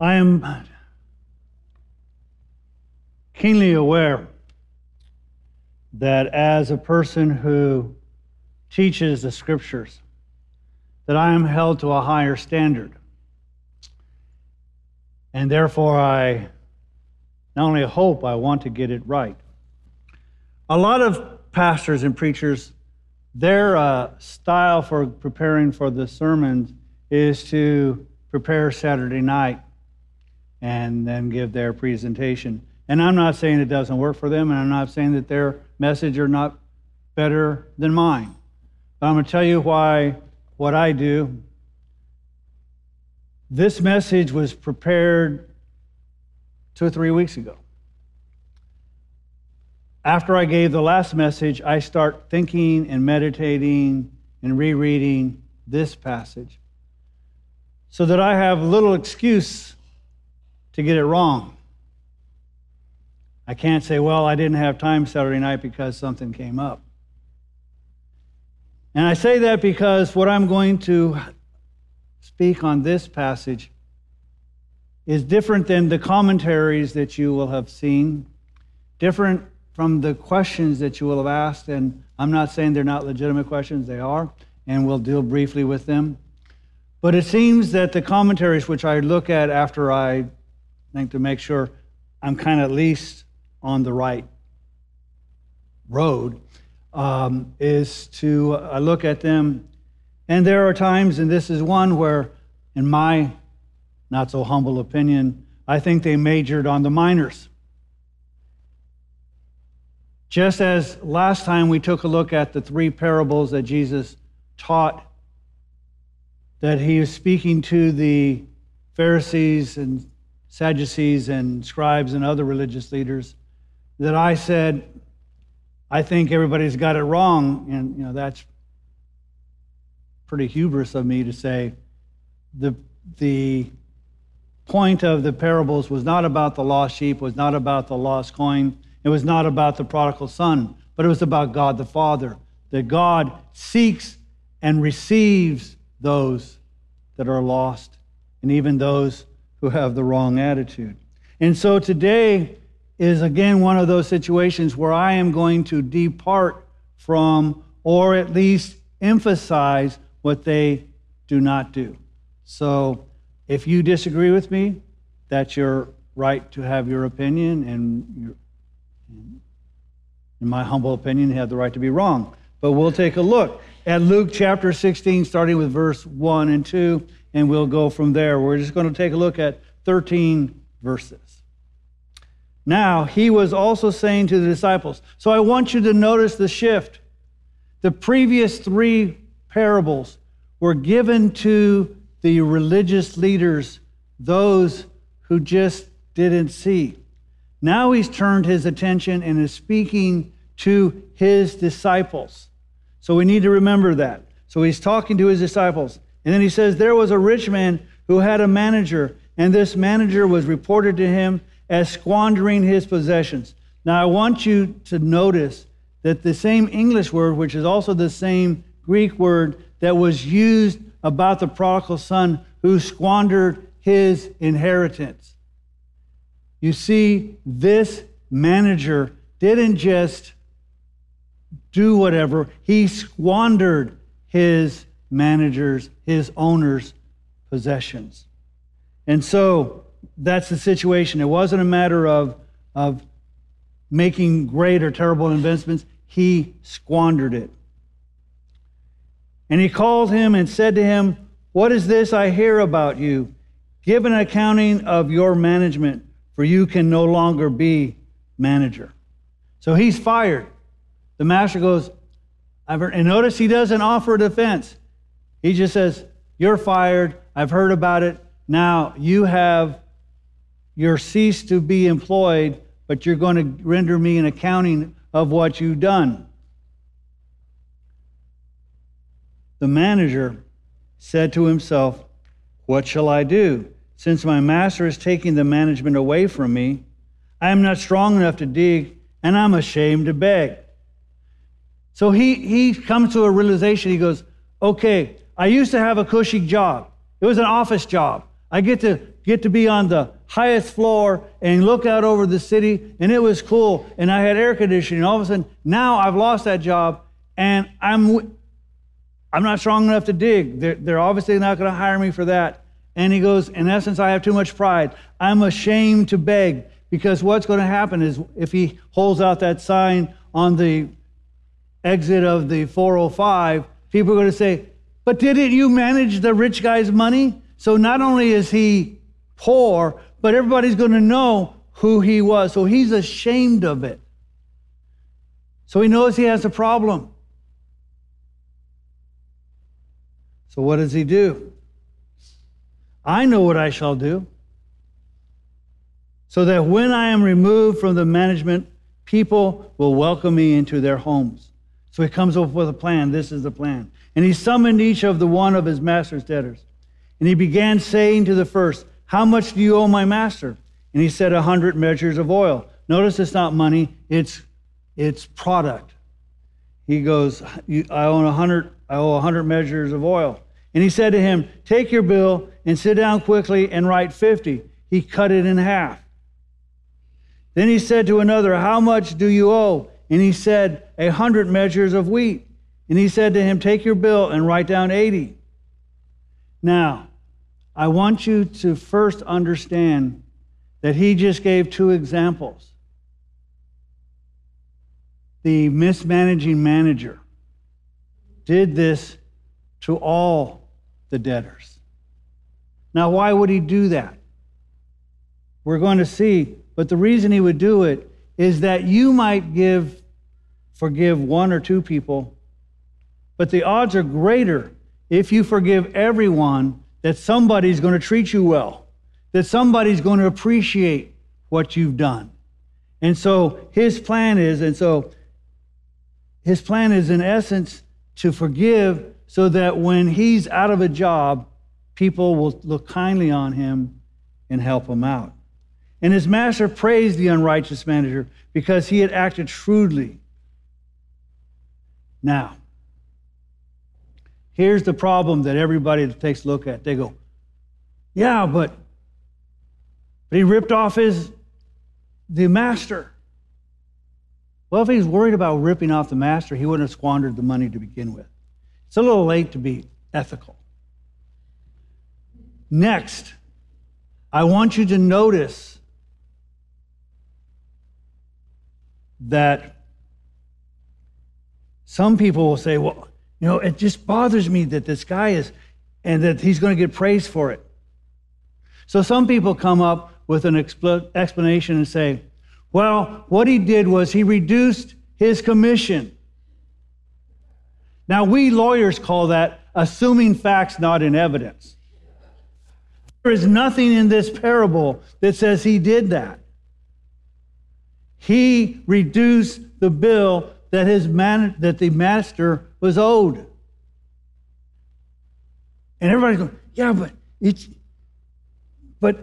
I am keenly aware that as a person who teaches the scriptures, that I am held to a higher standard. And therefore I not only hope, I want to get it right. A lot of pastors and preachers, their style for preparing for the sermons is to prepare Saturday night and then give their presentation. And I'm not saying it doesn't work for them, and I'm not saying that their message are not better than mine. But I'm going to tell you why, what I do. This message was prepared 2 or 3 weeks ago. After I gave the last message, I start thinking and meditating and rereading this passage so that I have little excuse to get it wrong. I can't say, well, I didn't have time Saturday night because something came up. And I say that because what I'm going to speak on this passage is different than the commentaries that you will have seen, different from the questions that you will have asked, and I'm not saying they're not legitimate questions, they are, and we'll deal briefly with them. But it seems that the commentaries, which I look at after I think to make sure I'm kind of at least on the right road, is to look at them. And there are times, and this is one where, in my not so humble opinion, I think they majored on the minors. Just as last time we took a look at the three parables that Jesus taught, that he was speaking to the Pharisees and Sadducees and scribes and other religious leaders, that I said, I think everybody's got it wrong. And, you know, that's pretty hubris of me to say. The point of the parables was not about the lost sheep, was not about the lost coin. It was not about the prodigal son, but it was about God the Father, that God seeks and receives those that are lost and even those who have the wrong attitude. And so today is again one of those situations where I am going to depart from, or at least emphasize, what they do not do. So if you disagree with me, that's your right to have your opinion, and in my humble opinion, you have the right to be wrong. But we'll take a look at Luke chapter 16, starting with verse 1 and 2, and we'll go from there. We're just going to take a look at 13 verses. Now, he was also saying to the disciples, so I want you to notice the shift. The previous three parables were given to the religious leaders, those who just didn't see. Now he's turned his attention and is speaking to his disciples. So we need to remember that. So he's talking to his disciples. And then he says, there was a rich man who had a manager, and this manager was reported to him as squandering his possessions. Now I want you to notice that the same English word, which is also the same Greek word that was used about the prodigal son who squandered his inheritance. You see, this manager didn't just do whatever. He squandered his owner's possessions. And so that's the situation. It wasn't a matter of making great or terrible investments. He squandered it. And he called him and said to him, what is this I hear about you? Give an accounting of your management, for you can no longer be manager. So he's fired. The master goes, and notice he doesn't offer a defense. He just says, you're fired. I've heard about it. Now you're ceased to be employed, but you're going to render me an accounting of what you've done. The manager said to himself, what shall I do? Since my master is taking the management away from me, I am not strong enough to dig, and I'm ashamed to beg. So he comes to a realization. He goes, okay, I used to have a cushy job. It was an office job. I get to be on the highest floor and look out over the city, and it was cool, and I had air conditioning. All of a sudden, now I've lost that job, and I'm not strong enough to dig. They're obviously not going to hire me for that. And he goes, in essence, I have too much pride. I'm ashamed to beg, because what's going to happen is if he holds out that sign on the exit of the 405, people are going to say, but didn't you manage the rich guy's money? So not only is he poor, but everybody's going to know who he was. So he's ashamed of it. So he knows he has a problem. So what does he do? I know what I shall do, so that when I am removed from the management, people will welcome me into their homes. So he comes up with a plan. This is the plan. And he summoned each of the one of his master's debtors. And he began saying to the first, how much do you owe my master? And he said, 100 measures of oil. Notice it's not money, it's product. He goes, I owe 100 measures of oil. And he said to him, take your bill and sit down quickly and write 50. He cut it in half. Then he said to another, how much do you owe? And he said, 100 measures of wheat. And he said to him, take your bill and write down 80. Now, I want you to first understand that he just gave two examples. The mismanaging manager did this to all the debtors. Now, why would he do that? We're going to see, but the reason he would do it is that you might forgive one or two people, but the odds are greater if you forgive everyone that somebody's going to treat you well, that somebody's going to appreciate what you've done. And so his plan is in essence to forgive, so that when he's out of a job, people will look kindly on him and help him out. And his master praised the unrighteous manager because he had acted shrewdly. Now, here's the problem that everybody takes a look at. They go, yeah, but he ripped off the master. Well, if he's worried about ripping off the master, he wouldn't have squandered the money to begin with. It's a little late to be ethical. Next, I want you to notice that some people will say, well, it just bothers me that this guy is, and that he's going to get praised for it. So some people come up with an explanation and say, well, what he did was he reduced his commission. Now, we lawyers call that assuming facts not in evidence. There is nothing in this parable that says he did that. He reduced the bill that the master was owed. And everybody goes, yeah, but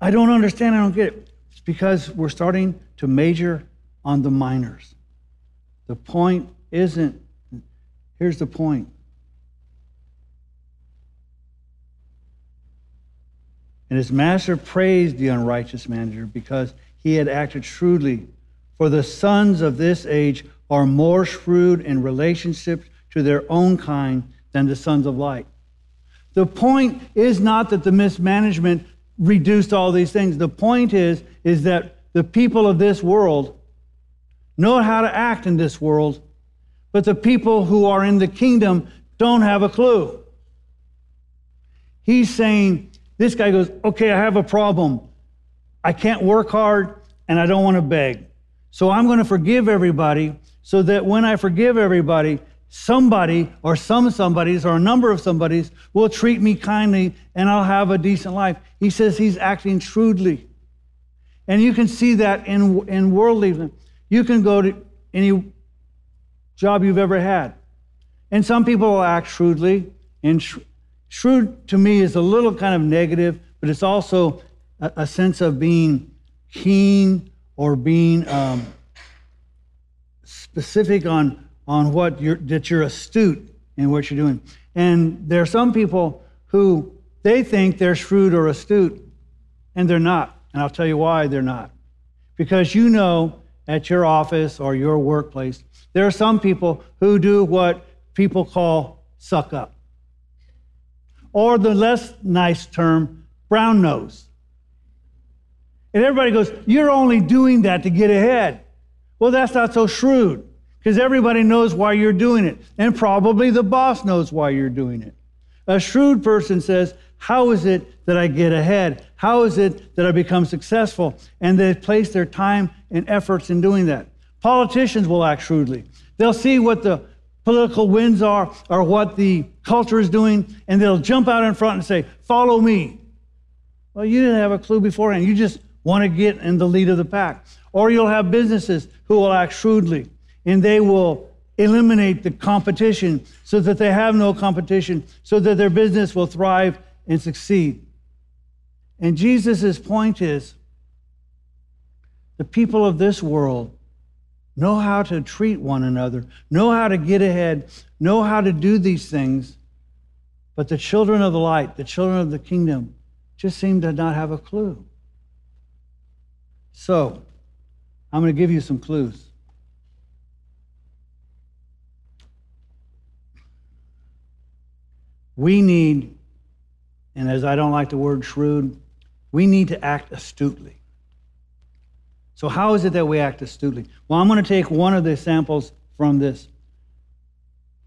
I don't understand, I don't get it. It's because we're starting to major on the minors. The point isn't, here's the point. And his master praised the unrighteous manager because he had acted shrewdly. For the sons of this age are more shrewd in relationships to their own kind than the sons of light. The point is not that the mismanagement reduced all these things. The point is that the people of this world know how to act in this world, but the people who are in the kingdom don't have a clue. He's saying, this guy goes, okay, I have a problem. I can't work hard, and I don't want to beg. So I'm going to forgive everybody, so that when I forgive everybody, somebody or some somebodies or a number of somebodies will treat me kindly, and I'll have a decent life. He says he's acting shrewdly. And you can see that in worldly. You can go to any job you've ever had. And some people will act shrewdly. And shrewd to me is a little kind of negative, but it's also a sense of being keen or being specific on that you're astute in what you're doing. And there are some people who They think they're shrewd or astute, and they're not. And I'll tell you why they're not. Because you know at your office or your workplace, there are some people who do what people call suck up. Or the less nice term, brown nose. And everybody goes, you're only doing that to get ahead. Well, that's not so shrewd, because everybody knows why you're doing it, and probably the boss knows why you're doing it. A shrewd person says, how is it that I get ahead? How is it that I become successful? And they place their time and efforts in doing that. Politicians will act shrewdly. They'll see what the political winds are or what the culture is doing, and they'll jump out in front and say, follow me. Well, you didn't have a clue beforehand. You just want to get in the lead of the pack. Or you'll have businesses who will act shrewdly, and they will eliminate the competition so that they have no competition, so that their business will thrive and succeed. And Jesus' point is, the people of this world know how to treat one another, know how to get ahead, know how to do these things, but the children of the light, the children of the kingdom, just seem to not have a clue. So, I'm going to give you some clues. We need, and as I don't like the word shrewd, we need to act astutely. So how is it that we act astutely? Well, I'm going to take one of the samples from this.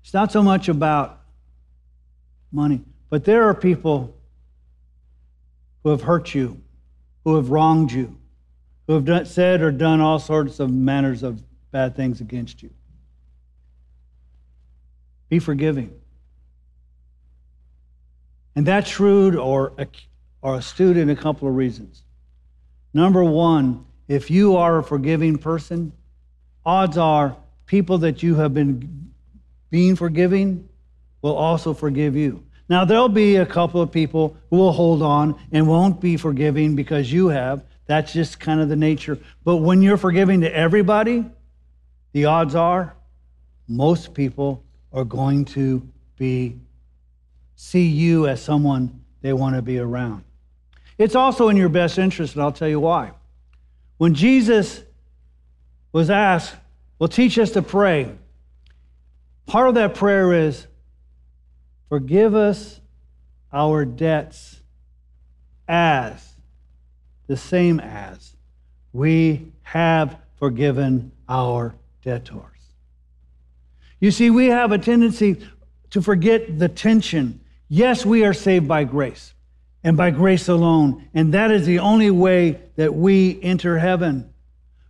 It's not so much about money, but there are people who have hurt you, who have wronged you, who have said or done all sorts of manners of bad things against you. Be forgiving. And that's shrewd or astute in a couple of reasons. Number one, if you are a forgiving person, odds are people that you have been being forgiving will also forgive you. Now, there'll be a couple of people who will hold on and won't be forgiving because you have. That's just kind of the nature. But when you're forgiving to everybody, the odds are most people are going to see you as someone they want to be around. It's also in your best interest, and I'll tell you why. When Jesus was asked, well, teach us to pray, part of that prayer is, forgive us our debts as, the same as, we have forgiven our debtors. You see, we have a tendency to forget the tension. Yes, we are saved by grace, and by grace alone, and that is the only way that we enter heaven.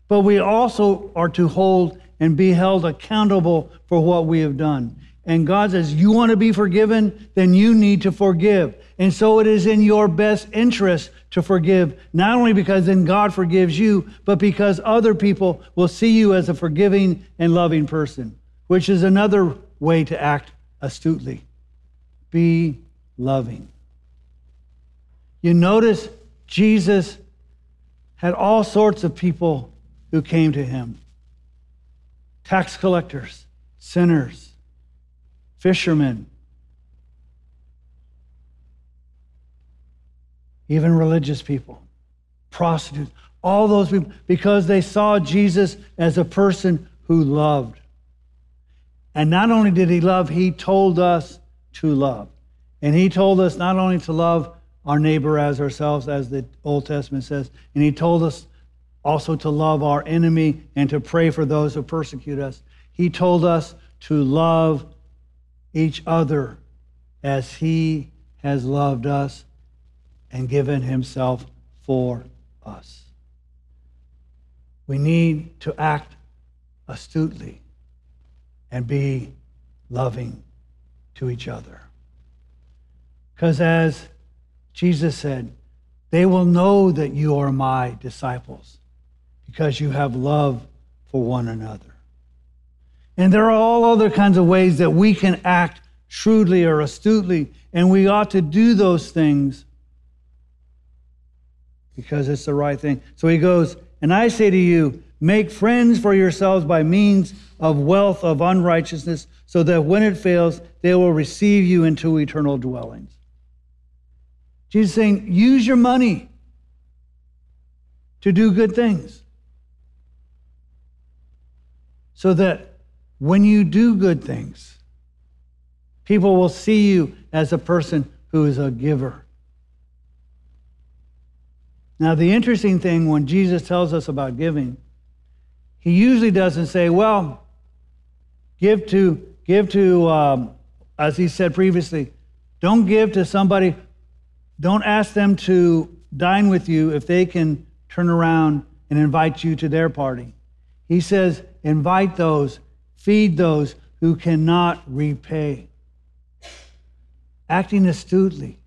But we also are to hold and be held accountable for what we have done. And God says, you want to be forgiven? Then you need to forgive. And so it is in your best interest to forgive, not only because then God forgives you, but because other people will see you as a forgiving and loving person, which is another way to act astutely. Be loving. You notice Jesus had all sorts of people who came to him. Tax collectors, sinners, fishermen, even religious people, prostitutes, all those people, because they saw Jesus as a person who loved. And not only did he love, he told us to love. And he told us not only to love our neighbor as ourselves, as the Old Testament says, and he told us also to love our enemy and to pray for those who persecute us. He told us to love each other as he has loved us and given himself for us. We need to act astutely and be loving to each other. Because as Jesus said, they will know that you are my disciples because you have love for one another. And there are all other kinds of ways that we can act shrewdly or astutely, and we ought to do those things because it's the right thing. So he goes, and I say to you, make friends for yourselves by means of wealth of unrighteousness, so that when it fails, they will receive you into eternal dwellings. Jesus is saying, use your money to do good things, so that when you do good things, people will see you as a person who is a giver. Now, the interesting thing when Jesus tells us about giving, he usually doesn't say, well, give to as he said previously, don't give to somebody. Don't ask them to dine with you if they can turn around and invite you to their party. He says, invite those, feed those who cannot repay. Acting astutely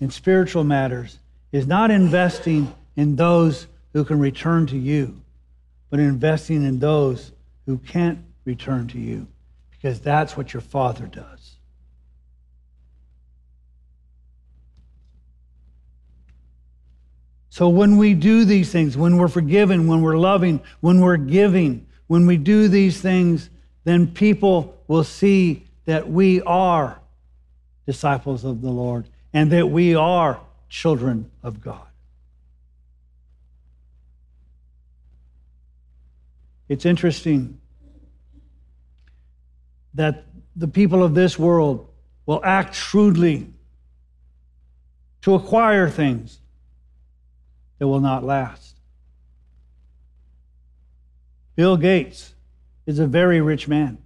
in spiritual matters is not investing in those who can return to you, but investing in those who can't return to you, because that's what your Father does. So when we do these things, when we're forgiven, when we're loving, when we're giving, when we do these things, then people will see that we are disciples of the Lord and that we are children of God. It's interesting that the people of this world will act shrewdly to acquire things that will not last. Bill Gates is a very rich man.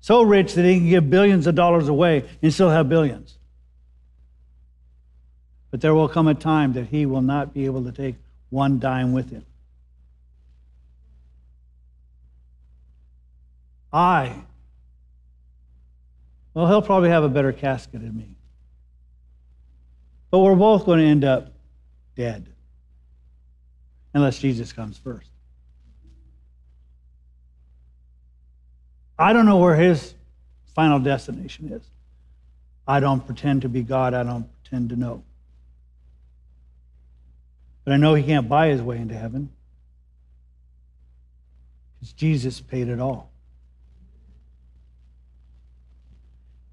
So rich that he can give billions of dollars away and still have billions. But there will come a time that he will not be able to take one dime with him. Well, he'll probably have a better casket than me. But we're both going to end up dead. Unless Jesus comes first. I don't know where his final destination is. I don't pretend to be God. I don't pretend to know. But I know he can't buy his way into heaven, because Jesus paid it all.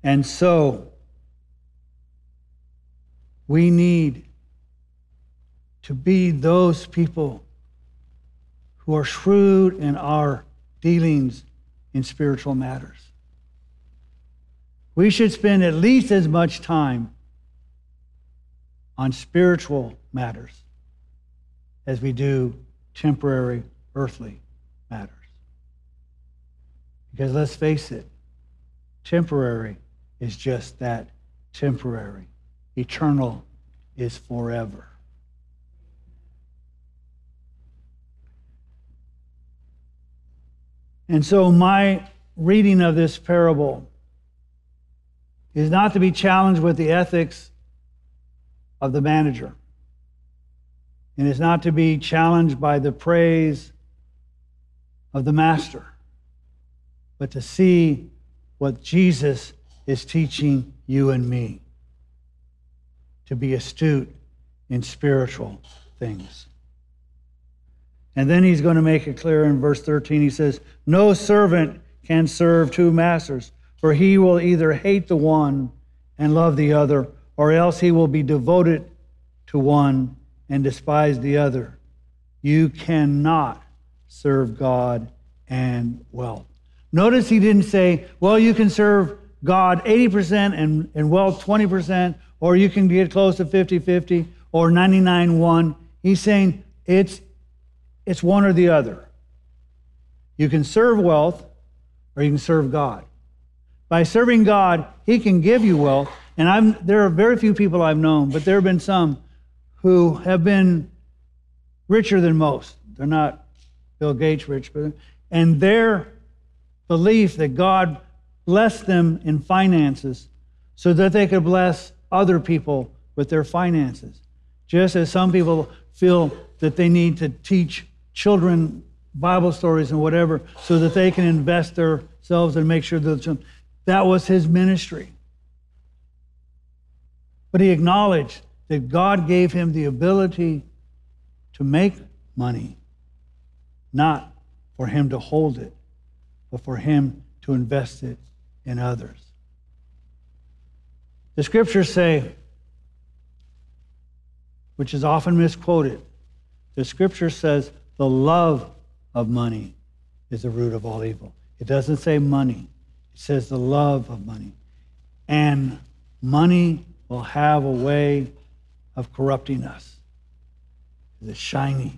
And so we need to be those people who are shrewd in our dealings in spiritual matters. We should spend at least as much time on spiritual matters as we do temporary earthly matters. Because let's face it, temporary is just that, temporary. Eternal is forever. And so my reading of this parable is not to be challenged with the ethics of the manager. And is not to be challenged by the praise of the master, but to see what Jesus is teaching you and me, to be astute in spiritual things. And then he's going to make it clear in verse 13. He says, no servant can serve two masters, for he will either hate the one and love the other, or else he will be devoted to one and despise the other. You cannot serve God and wealth. Notice he didn't say, well, you can serve God 80% and wealth 20%, or you can get close to 50-50, or 99-1. He's saying it's one or the other. You can serve wealth, or you can serve God. By serving God, he can give you wealth. And there are very few people I've known, but there have been some who have been richer than most. They're not Bill Gates rich, but and their belief that God blessed them in finances so that they could bless other people with their finances. Just as some people feel that they need to teach children Bible stories and whatever so that they can invest themselves and make sure that that was his ministry. But he acknowledged that God gave him the ability to make money, not for him to hold it, but for him to invest it in others. The scriptures say which is often misquoted. The scripture says the love of money is the root of all evil. It doesn't say money. It says the love of money. And money will have a way of corrupting us. It's shiny.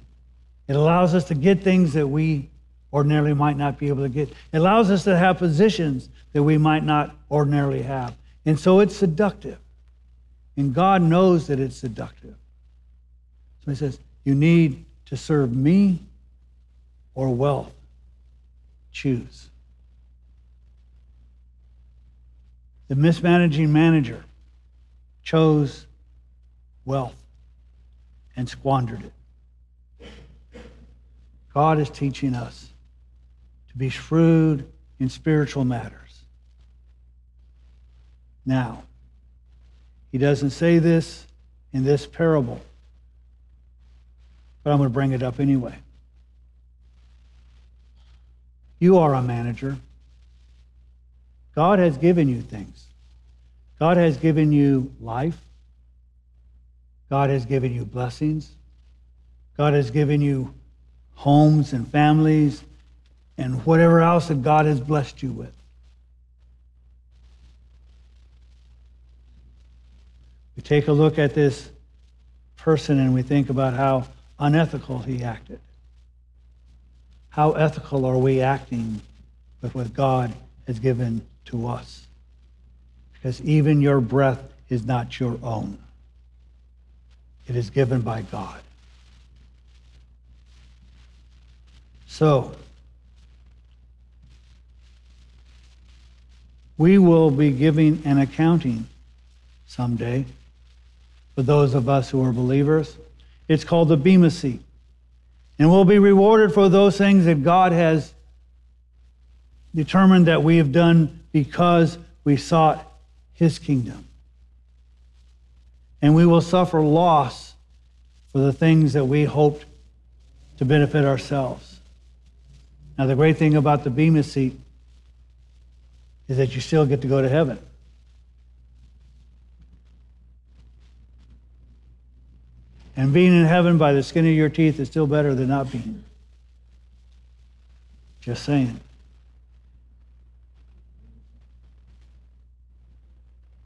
It allows us to get things that we ordinarily might not be able to get. It allows us to have positions that we might not ordinarily have. And so it's seductive. And God knows that it's seductive. So he says, you need to serve me or wealth. Choose. The mismanaging manager chose wealth and squandered it. God is teaching us to be shrewd in spiritual matters. Now, he doesn't say this in this parable, but I'm going to bring it up anyway. You are a manager. God has given you things. God has given you life. God has given you blessings. God has given you homes and families and whatever else that God has blessed you with. We take a look at this person and we think about how unethical he acted. How ethical are we acting with what God has given to us? Because even your breath is not your own. It is given by God. So, we will be giving an accounting someday for those of us who are believers. It's called the Bema Seat. And we'll be rewarded for those things that God has determined that we have done because we sought His kingdom. And we will suffer loss for the things that we hoped to benefit ourselves. Now, the great thing about the Bema Seat is that you still get to go to heaven. And being in heaven by the skin of your teeth is still better than not being. Just saying.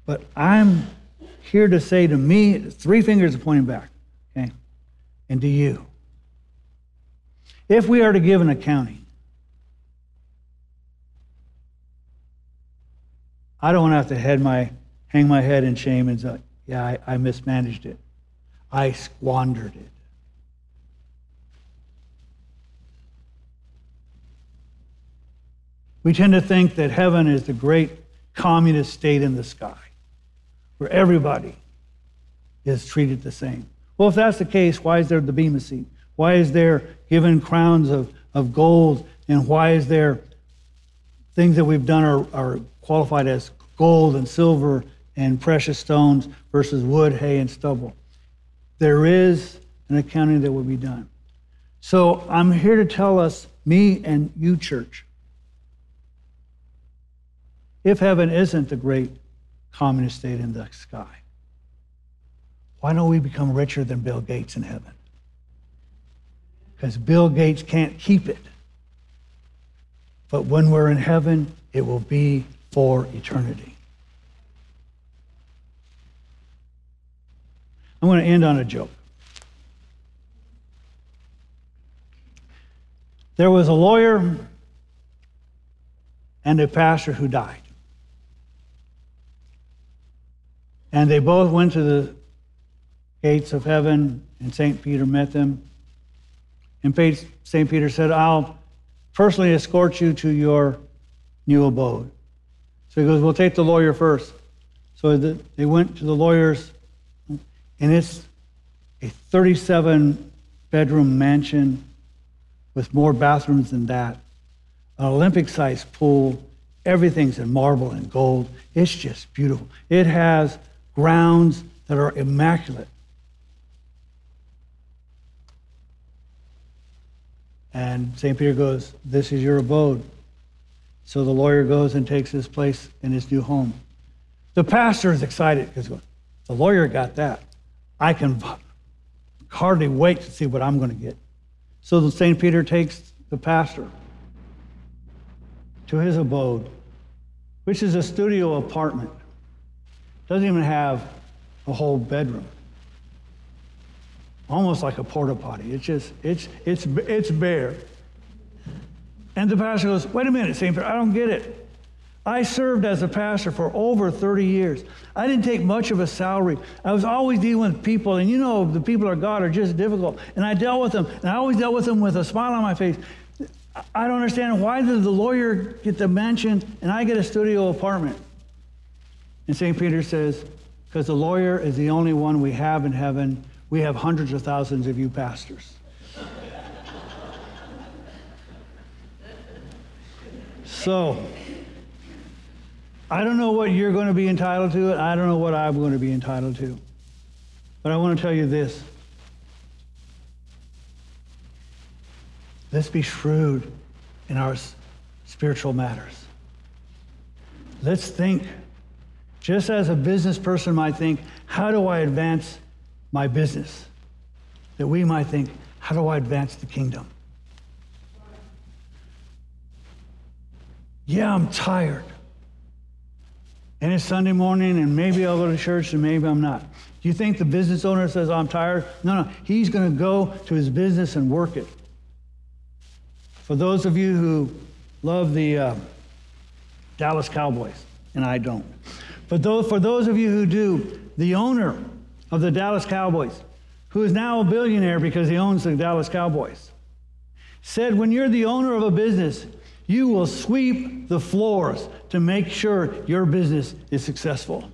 But I'm here to say to me, three fingers are pointing back, okay? And to you. If we are to give an accounting, I don't want to have to hang my head in shame and say, yeah, I mismanaged it. I squandered it. We tend to think that heaven is the great communist state in the sky, where everybody is treated the same. Well, if that's the case, why is there the Bema Seat? Why is there given crowns of gold? And why is there things that we've done are qualified as gold and silver and precious stones versus wood, hay, and stubble? There is an accounting that will be done. So I'm here to tell us, me and you, church, if heaven isn't the great communist state in the sky, why don't we become richer than Bill Gates in heaven? Because Bill Gates can't keep it. But when we're in heaven, it will be for eternity. I'm going to end on a joke. There was a lawyer and a pastor who died. And they both went to the gates of heaven, and St. Peter met them. And St. Peter said, I'll personally escort you to your new abode. So he goes, we'll take the lawyer first. So they went to the lawyer's. And it's a 37-bedroom mansion with more bathrooms than that, an Olympic-sized pool. Everything's in marble and gold. It's just beautiful. It has grounds that are immaculate. And St. Peter goes, this is your abode. So the lawyer goes and takes his place in his new home. The pastor is excited because the lawyer got that. I can hardly wait to see what I'm going to get. So St. Peter takes the pastor to his abode, which is a studio apartment. Doesn't even have a whole bedroom. Almost like a porta potty. It's just, it's bare. And the pastor goes, wait a minute, St. Peter, I don't get it. I served as a pastor for over 30 years. I didn't take much of a salary. I was always dealing with people, and you know the people of God are just difficult. And I dealt with them, and I always dealt with them with a smile on my face. I don't understand, why did the lawyer get the mansion and I get a studio apartment? And St. Peter says, because the lawyer is the only one we have in heaven. We have hundreds of thousands of you pastors. So, I don't know what you're going to be entitled to, and I don't know what I'm going to be entitled to. But I want to tell you this. Let's be shrewd in our spiritual matters. Let's think, just as a business person might think, how do I advance my business? That we might think, how do I advance the kingdom? Yeah, I'm tired. And it's Sunday morning, and maybe I'll go to church, and maybe I'm not. Do you think the business owner says, I'm tired? No, he's going to go to his business and work it. For those of you who love the Dallas Cowboys, and I don't, but for those of you who do, the owner of the Dallas Cowboys, who is now a billionaire because he owns the Dallas Cowboys, said, when you're the owner of a business, you will sweep the floors to make sure your business is successful.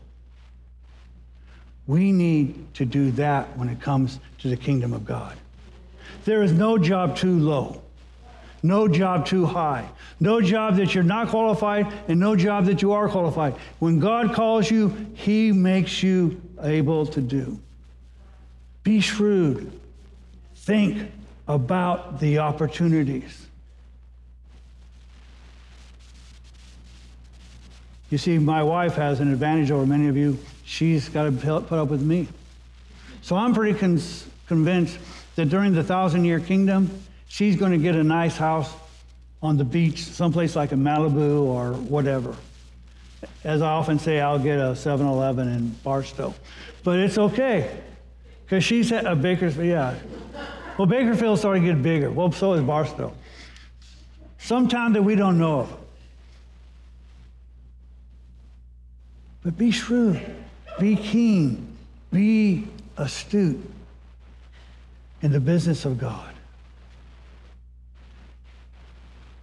We need to do that when it comes to the kingdom of God. There is no job too low, no job too high, no job that you're not qualified, and no job that you are qualified. When God calls you, he makes you able to do. Be shrewd. Think about the opportunities. You see, my wife has an advantage over many of you. She's got to put up with me. So I'm pretty convinced that during the 1,000-year kingdom, she's going to get a nice house on the beach, someplace like in Malibu or whatever. As I often say, I'll get a 7-Eleven in Barstow. But it's okay, because she's at a Bakersfield. Yeah. Well, Bakersfield's starting to get bigger. Well, so is Barstow. Sometime that we don't know of. But be shrewd, be keen, be astute in the business of God.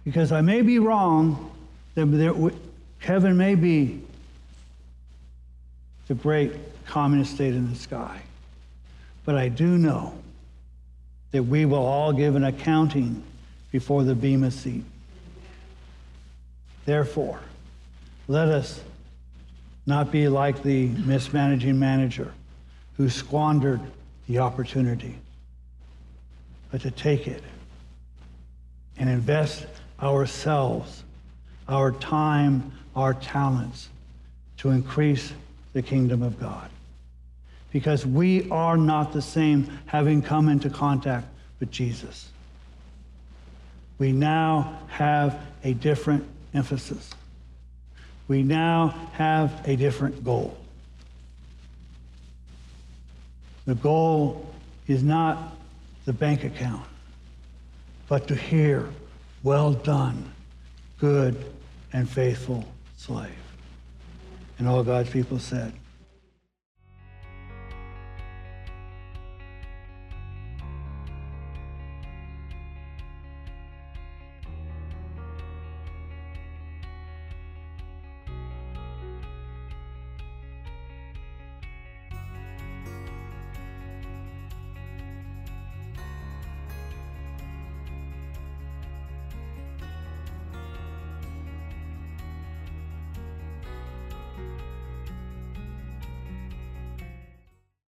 Because I may be wrong, heaven may be the great communist state in the sky. But I do know that we will all give an accounting before the Bema seat. Therefore, let us not be like the mismanaging manager who squandered the opportunity, but to take it and invest ourselves, our time, our talents, to increase the kingdom of God. Because we are not the same having come into contact with Jesus. We now have a different emphasis. We now have a different goal. The goal is not the bank account, but to hear, well done, good and faithful slave. And all God's people said,